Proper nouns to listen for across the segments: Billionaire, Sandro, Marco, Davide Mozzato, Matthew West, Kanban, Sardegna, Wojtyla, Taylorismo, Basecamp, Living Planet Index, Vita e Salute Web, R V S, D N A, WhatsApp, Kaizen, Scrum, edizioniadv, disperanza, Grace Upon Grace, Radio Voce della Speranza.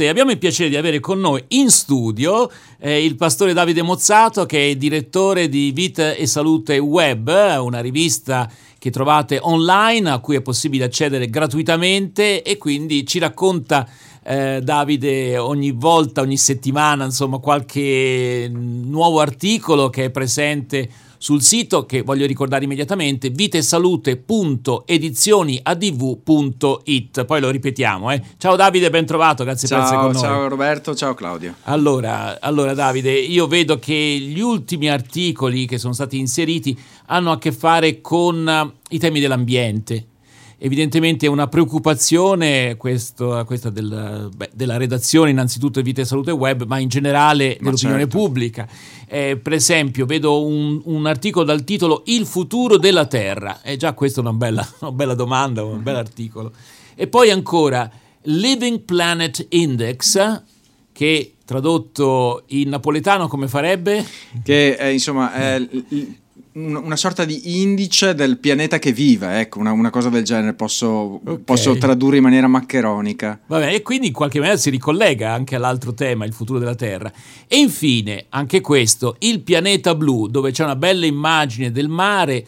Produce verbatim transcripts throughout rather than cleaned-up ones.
E abbiamo il piacere di avere con noi in studio eh, il pastore Davide Mozzato, che è direttore di Vita e Salute Web, una rivista che trovate online a cui è possibile accedere gratuitamente, e quindi ci racconta eh, Davide ogni volta, ogni settimana, insomma, qualche nuovo articolo che è presente sul sito, che voglio ricordare immediatamente: vitaesalute punto edizioniadv punto it. Poi lo ripetiamo. Eh. Ciao Davide, ben trovato, grazie ciao, per essere con noi. Ciao Roberto, ciao Claudio. Allora, allora Davide, io vedo che gli ultimi articoli che sono stati inseriti hanno a che fare con i temi dell'ambiente. Evidentemente è una preoccupazione questo, questa del, beh, della redazione innanzitutto di Vita e Salute Web, ma in generale ma dell'opinione certo. pubblica. Eh, per esempio vedo un, un articolo dal titolo "Il futuro della Terra", e eh, già questa è una bella, una bella domanda, un mm-hmm. bel articolo. E poi ancora Living Planet Index, che tradotto in napoletano come farebbe? Che eh, insomma... Eh, l- l- una sorta di indice del pianeta che vive, ecco, una, una cosa del genere posso, okay. posso tradurre in maniera maccheronica. Vabbè, e quindi in qualche maniera si ricollega anche all'altro tema, il futuro della Terra. E infine, anche questo, il pianeta blu, dove c'è una bella immagine del mare,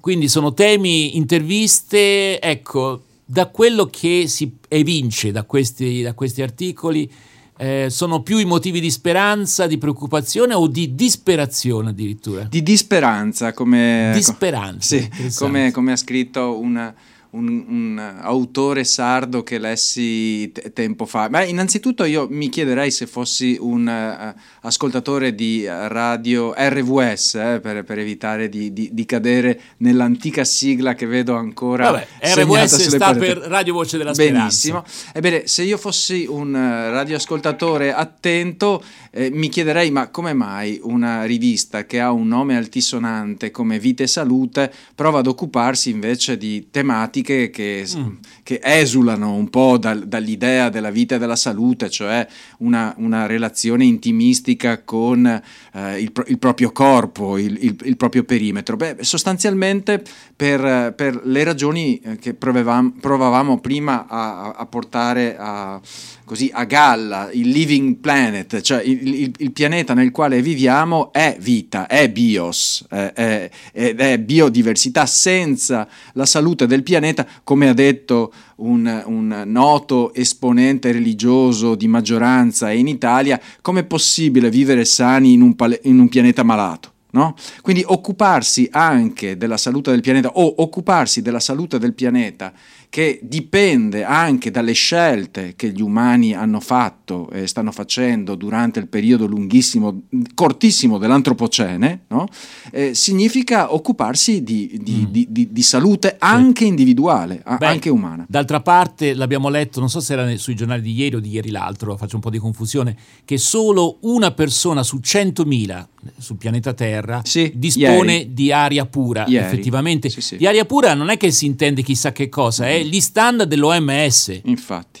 quindi sono temi, interviste, ecco, da quello che si evince da questi, da questi articoli, Eh, sono più i motivi di speranza, di preoccupazione o di disperazione addirittura? Di disperanza, come, disperanza, com- sì, come, come ha scritto una, un, un autore sardo che lessi t- tempo fa. Beh, innanzitutto io mi chiederei se fossi un uh, ascoltatore di radio R V S, eh, per, per evitare di, di, di cadere nell'antica sigla che vedo ancora. Vabbè, R V S sta pareti. Per Radio Voce della Speranza. Benissimo. Ebbene, se io fossi un uh, radioascoltatore attento, eh, mi chiederei: ma come mai una rivista che ha un nome altisonante come Vita e Salute prova ad occuparsi invece di tematiche che, mm. che esulano un po' dal, dall'idea della vita e della salute, cioè una, una relazione intimistica con eh, il, pro- il proprio corpo, il, il, il proprio perimetro? Beh, sostanzialmente per, per le ragioni che provavamo, provavamo prima a, a portare a, così, a galla, il living planet, cioè il, il, il pianeta nel quale viviamo è vita, è bios, è, è, è biodiversità. Senza la salute del pianeta, come ha detto un, un noto esponente religioso di maggioranza in Italia, come è possibile vivere sani in un, pale- in un pianeta malato? No? Quindi occuparsi anche della salute del pianeta, o occuparsi della salute del pianeta che dipende anche dalle scelte che gli umani hanno fatto e stanno facendo durante il periodo lunghissimo, cortissimo dell'antropocene, no? Eh, significa occuparsi di, di, mm. di, di, di salute anche sì. individuale, a, Beh, anche umana. D'altra parte l'abbiamo letto, non so se era sui giornali di ieri o di ieri l'altro, faccio un po' di confusione, che solo una persona su centomila sul pianeta Terra Sì, dispone ieri. di aria pura ieri. effettivamente sì, sì. Di aria pura non è che si intende chissà che cosa, è gli standard dell'O M S, infatti.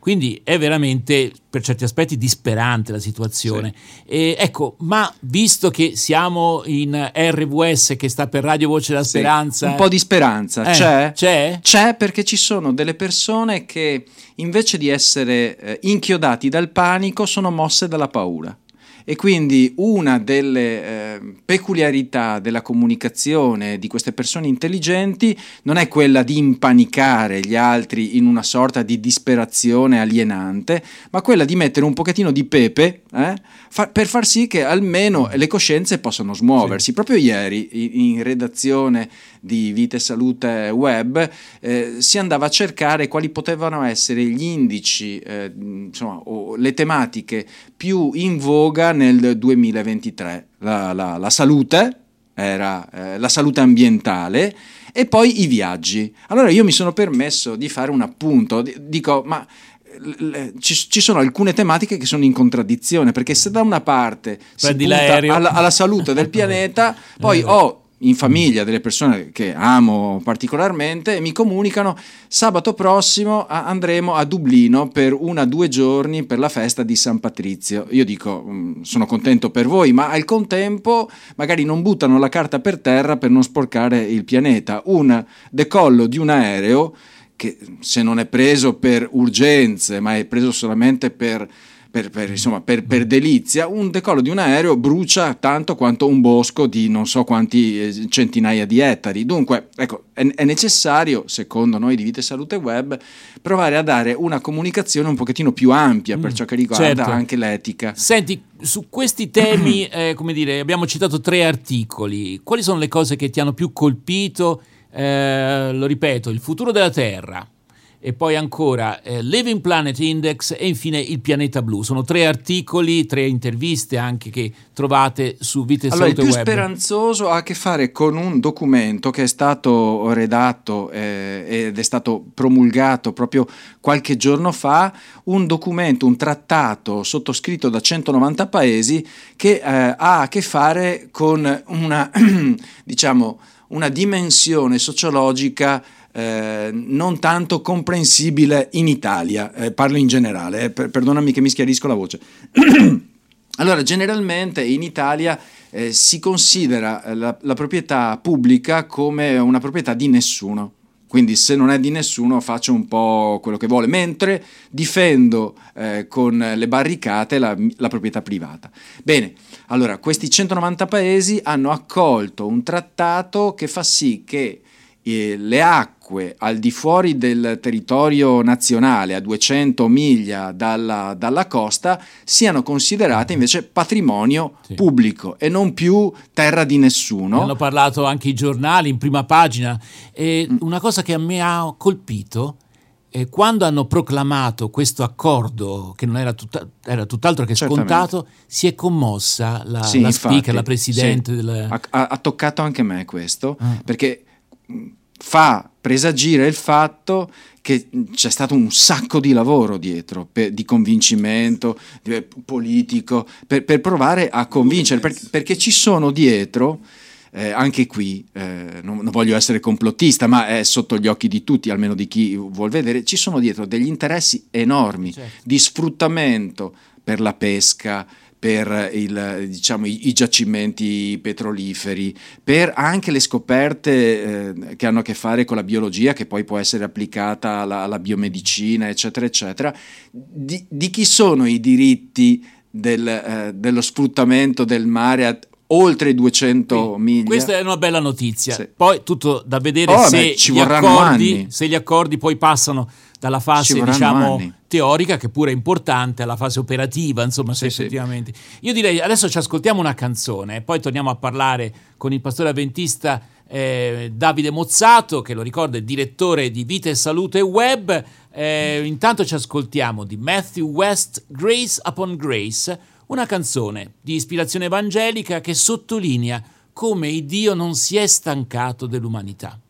Quindi è veramente per certi aspetti disperante la situazione. Sì. E, ecco, ma visto che siamo in R V S, che sta per Radio Voce della Speranza, sì, un po' di speranza eh, c'è, c'è, c'è perché ci sono delle persone che invece di essere eh, inchiodati dal panico sono mosse dalla paura. E quindi una delle eh, peculiarità della comunicazione di queste persone intelligenti non è quella di impanicare gli altri in una sorta di disperazione alienante, ma quella di mettere un pochettino di pepe eh, fa- per far sì che almeno le coscienze possano smuoversi. Sì. Proprio ieri in, in redazione di Vita e Salute Web eh, si andava a cercare quali potevano essere gli indici, eh, insomma, o le tematiche più in voga nel duemilaventitré. La, la, la salute era eh, la salute ambientale, e poi i viaggi. Allora io mi sono permesso di fare un appunto, di, dico ma Ci, ci sono alcune tematiche che sono in contraddizione, perché se da una parte Prendi si punta alla, alla salute del pianeta, poi ho oh, in famiglia delle persone che amo particolarmente e mi comunicano: sabato prossimo a, andremo a Dublino per una due giorni per la festa di San Patrizio. Io dico mh, sono contento per voi, ma al contempo magari non buttano la carta per terra per non sporcare il pianeta. Un decollo di un aereo che se non è preso per urgenze, ma è preso solamente per, per, per, insomma, per, per delizia, un decollo di un aereo brucia tanto quanto un bosco di non so quanti centinaia di ettari. Dunque, ecco, è, è necessario, secondo noi di Vita e Salute Web, provare a dare una comunicazione un pochettino più ampia per ciò che riguarda, certo, anche l'etica. Senti, su questi temi, eh, come dire, abbiamo citato tre articoli. Quali sono le cose che ti hanno più colpito? Eh, lo ripeto, il futuro della Terra, e poi ancora eh, Living Planet Index e infine il pianeta blu. Sono tre articoli, tre interviste anche che trovate su Vita e Salute Web. Allora, il più speranzoso ha a che fare con un documento che è stato redatto eh, ed è stato promulgato proprio qualche giorno fa, un documento, un trattato sottoscritto da centonovanta paesi che eh, ha a che fare con una diciamo una dimensione sociologica eh, non tanto comprensibile in Italia, eh, parlo in generale, eh, per- perdonami che mi schiarisco la voce. Allora, generalmente in Italia eh, si considera la, la proprietà pubblica come una proprietà di nessuno. Quindi se non è di nessuno faccio un po' quello che vuole, mentre difendo eh, con le barricate la, la proprietà privata. Bene, allora questi centonovanta paesi hanno accolto un trattato che fa sì che eh, le acque al di fuori del territorio nazionale, a duecento miglia dalla, dalla costa, siano considerate invece patrimonio, sì, pubblico e non più terra di nessuno. Ne hanno parlato anche i giornali in prima pagina. E una cosa che a me ha colpito è quando hanno proclamato questo accordo, che non era, tutta, era tutt'altro che scontato, si è commossa la, sì, la speaker, infatti, la presidente. Sì. Della... Ha, ha toccato anche me questo, ah. perché fa presagire il fatto che c'è stato un sacco di lavoro dietro, per, di convincimento di, politico, per, per provare a convincere, per, perché ci sono dietro, eh, anche qui, eh, non, non voglio essere complottista, ma è sotto gli occhi di tutti, almeno di chi vuol vedere, ci sono dietro degli interessi enormi, certo, di sfruttamento per la pesca, per il, diciamo, i, i giacimenti petroliferi, per anche le scoperte eh, che hanno a che fare con la biologia, che poi può essere applicata alla, alla biomedicina, eccetera, eccetera. Di, di chi sono i diritti del, eh, dello sfruttamento del mare a oltre duecento miglia? Questa è una bella notizia. Sì. Poi tutto da vedere oh, se, ci gli accordi, se gli accordi poi passano dalla fase, diciamo, anni. teorica, che pure è importante, alla fase operativa, insomma, sì, se sì. effettivamente. Io direi adesso ci ascoltiamo una canzone e poi torniamo a parlare con il pastore avventista eh, Davide Mozzato, che lo ricordo è direttore di Vita e Salute Web. Eh, intanto ci ascoltiamo di Matthew West, Grace Upon Grace, una canzone di ispirazione evangelica che sottolinea come il Dio non si è stancato dell'umanità.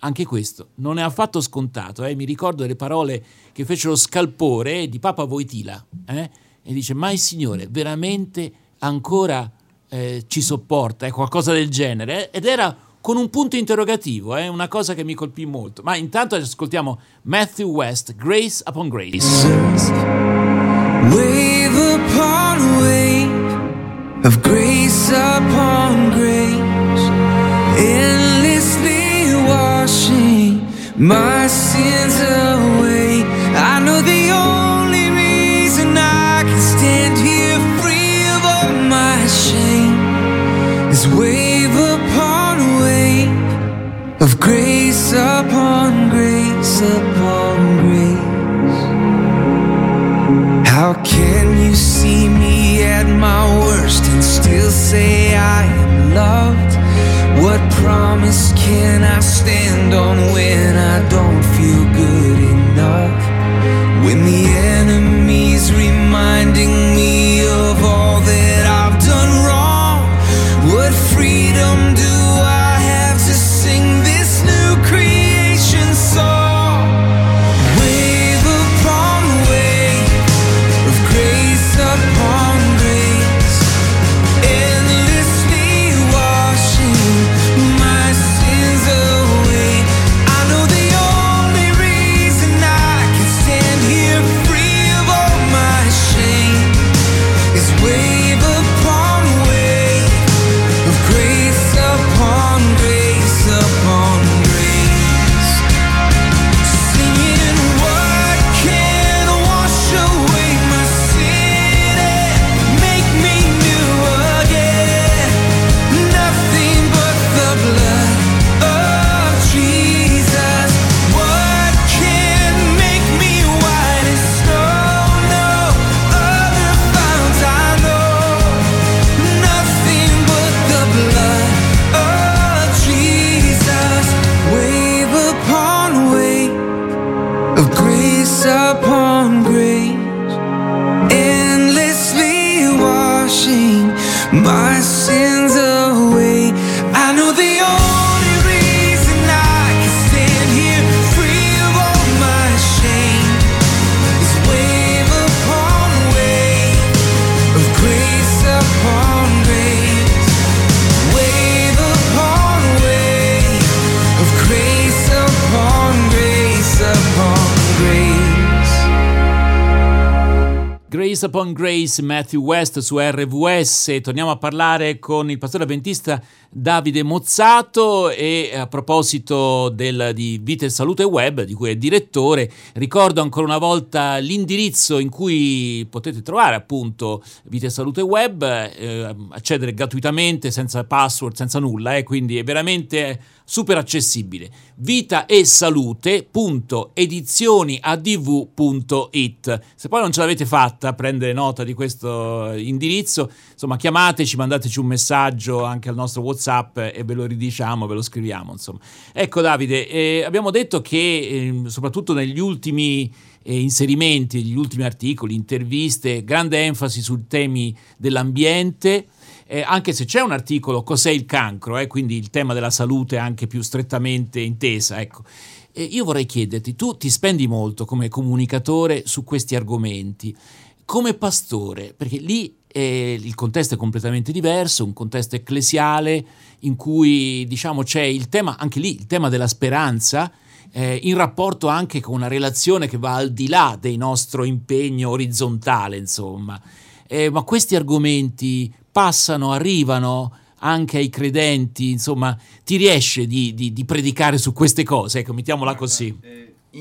Anche questo non è affatto scontato, eh? Mi ricordo delle parole che fecero scalpore di Papa Wojtyla, eh? e dice: ma il Signore veramente ancora eh, ci sopporta, eh? qualcosa del genere, eh? ed era con un punto interrogativo, eh? una cosa che mi colpì molto. Ma intanto ascoltiamo Matthew West, Grace Upon Grace. Wave upon wave of grace upon grace, endlessly washing my sins away. I know the only reason I can stand here free of all my shame is wave upon wave of grace upon grace upon grace. How can you see me at my worst and still say I am loved? What promise can I stand on when I don't feel good enough? When the enemy's reminding me of all that I've done wrong, what freedom do I have to sing this new creation song? Wave upon wave of grace upon grace, endlessly washing away. I know the only reason I can stand here free Grace Upon Grace, Matthew West su R V S. Torniamo a parlare con il pastore avventista Davide Mozzato e a proposito del, di Vita e Salute Web, di cui è direttore. Ricordo ancora una volta l'indirizzo in cui potete trovare appunto Vita e Salute Web, eh, accedere gratuitamente, senza password, senza nulla, eh, quindi è veramente super accessibile. vitaesalute punto edizioniadv punto it. Se poi non ce l'avete fatta, a prendere nota di questo indirizzo, insomma chiamateci, mandateci un messaggio anche al nostro WhatsApp e ve lo ridiciamo, ve lo scriviamo, insomma. Ecco Davide, eh, abbiamo detto che eh, soprattutto negli ultimi eh, inserimenti, gli ultimi articoli, interviste, grande enfasi su temi dell'ambiente, eh, anche se c'è un articolo Cos'è il cancro, eh, quindi il tema della salute anche più strettamente intesa, ecco. Io vorrei chiederti, tu ti spendi molto come comunicatore su questi argomenti, come pastore, perché lì eh, il contesto è completamente diverso, un contesto ecclesiale in cui diciamo c'è il tema, anche lì il tema della speranza, eh, in rapporto anche con una relazione che va al di là del nostro impegno orizzontale, insomma. Eh, ma questi argomenti passano, arrivano anche ai credenti, insomma, ti riesce di, di, di predicare su queste cose? Ecco, mettiamola così.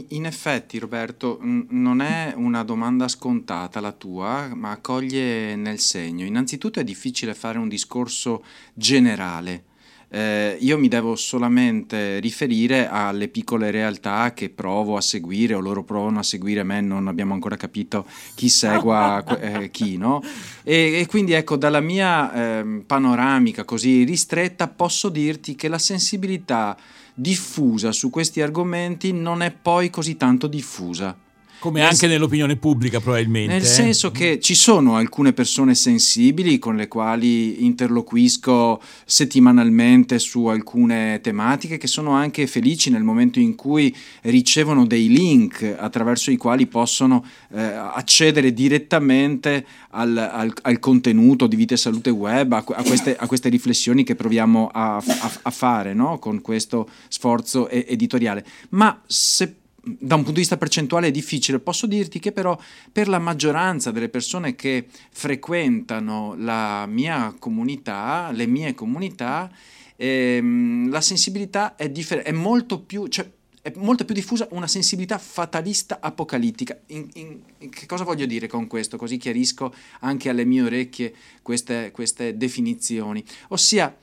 In effetti, Roberto, n- non è una domanda scontata la tua, ma coglie nel segno. Innanzitutto è difficile fare un discorso generale. Eh, io mi devo solamente riferire alle piccole realtà che provo a seguire o loro provano a seguire me, non abbiamo ancora capito chi segua eh, chi, no? E, e quindi ecco, dalla mia eh, panoramica così ristretta posso dirti che la sensibilità diffusa su questi argomenti non è poi così tanto diffusa. Come anche nel, nell'opinione pubblica probabilmente. Nel eh? senso che ci sono alcune persone sensibili con le quali interloquisco settimanalmente su alcune tematiche, che sono anche felici nel momento in cui ricevono dei link attraverso i quali possono eh, accedere direttamente al, al, al contenuto di Vita e Salute Web, a, a, queste, a queste riflessioni che proviamo a, a, a fare, no? Con questo sforzo e- editoriale. Ma se da un punto di vista percentuale è difficile, posso dirti che però per la maggioranza delle persone che frequentano la mia comunità, le mie comunità, ehm, la sensibilità è differente, è molto più, cioè, è molto più diffusa una sensibilità fatalista apocalittica. In, in, in, che cosa voglio dire con questo? Così chiarisco anche alle mie orecchie queste, queste definizioni. Ossia,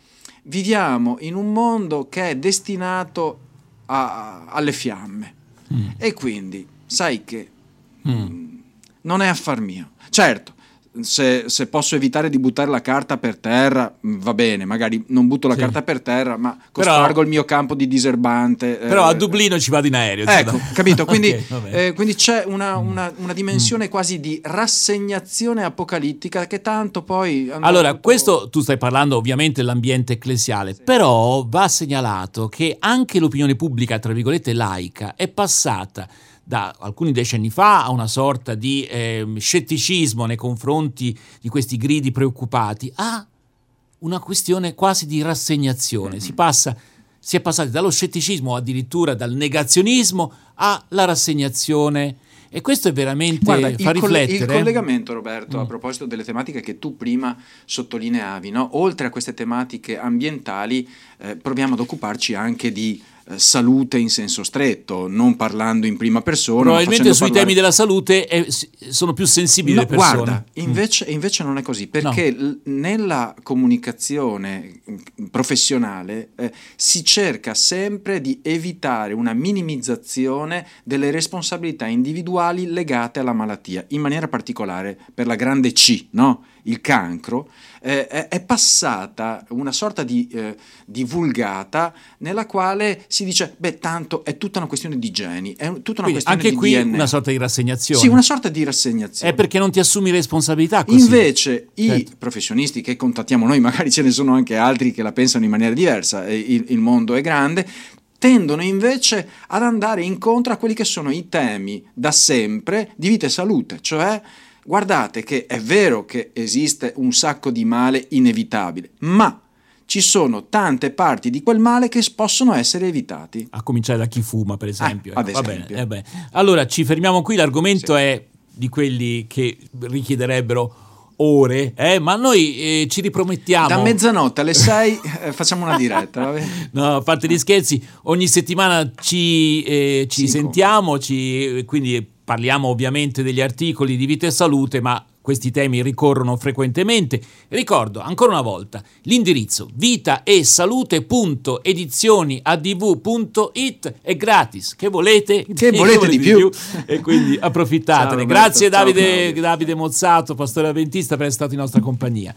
viviamo in un mondo che è destinato a, alle fiamme. Mm. E quindi sai che mm. non è affar mio. Certo, se, se posso evitare di buttare la carta per terra va bene, magari non butto la sì. carta per terra, ma cospargo il mio campo di diserbante. Però eh, a Dublino ci vado in aereo, ecco, capito? Quindi, okay, eh, quindi c'è una, una, una dimensione mm. quasi di rassegnazione apocalittica che tanto poi allora tutto... Questo tu stai parlando ovviamente dell'ambiente ecclesiale, sì. Però va segnalato che anche l'opinione pubblica tra virgolette laica è passata da alcuni decenni fa a una sorta di eh, scetticismo nei confronti di questi gridi preoccupati a una questione quasi di rassegnazione. Si passa, si è passati dallo scetticismo o addirittura dal negazionismo alla rassegnazione. E questo è veramente, guarda, fa il riflettere. Coll- il collegamento, Roberto, mm. a proposito delle tematiche che tu prima sottolineavi, no? Oltre a queste tematiche ambientali, eh, proviamo ad occuparci anche di eh, salute in senso stretto, non parlando in prima persona. Probabilmente sui parlare... temi della salute è, sono più sensibili, no, le persone. Guarda, invece, mm. invece non è così, perché no. l- nella comunicazione professionale eh, si cerca sempre di evitare una minimizzazione delle responsabilità individuali legate alla malattia, in maniera particolare per la grande C, no? Il cancro, eh, è passata una sorta di eh, divulgata nella quale si dice, beh, tanto è tutta una questione di geni, è tutta una Quindi, questione anche di qui D N A. Una sorta di rassegnazione. Sì, una sorta di rassegnazione. È perché non ti assumi responsabilità così. Invece certo. I professionisti che contattiamo noi, magari ce ne sono anche altri che la pensano in maniera diversa, il, il mondo è grande, tendono invece ad andare incontro a quelli che sono i temi da sempre di Vita e Salute, cioè guardate che è vero che esiste un sacco di male inevitabile, ma ci sono tante parti di quel male che possono essere evitati. A cominciare da chi fuma, per esempio. Ah, ad esempio. Va bene, eh beh. Allora ci fermiamo qui, l'argomento sì. è di quelli che richiederebbero ore, eh? Ma noi eh, ci ripromettiamo da mezzanotte alle sei eh, facciamo una diretta, vabbè. No, a parte gli scherzi, ogni settimana ci, eh, ci sentiamo, ci, quindi parliamo ovviamente degli articoli di Vita e Salute, ma questi temi ricorrono frequentemente. Ricordo ancora una volta l'indirizzo vitaesalute punto edizioniadv punto it, è gratis, che volete, che volete, volete di più, più. E quindi approfittatene. Ciao, grazie Davide, ciao, Davide Mozzato, pastore avventista, per essere stato in nostra compagnia.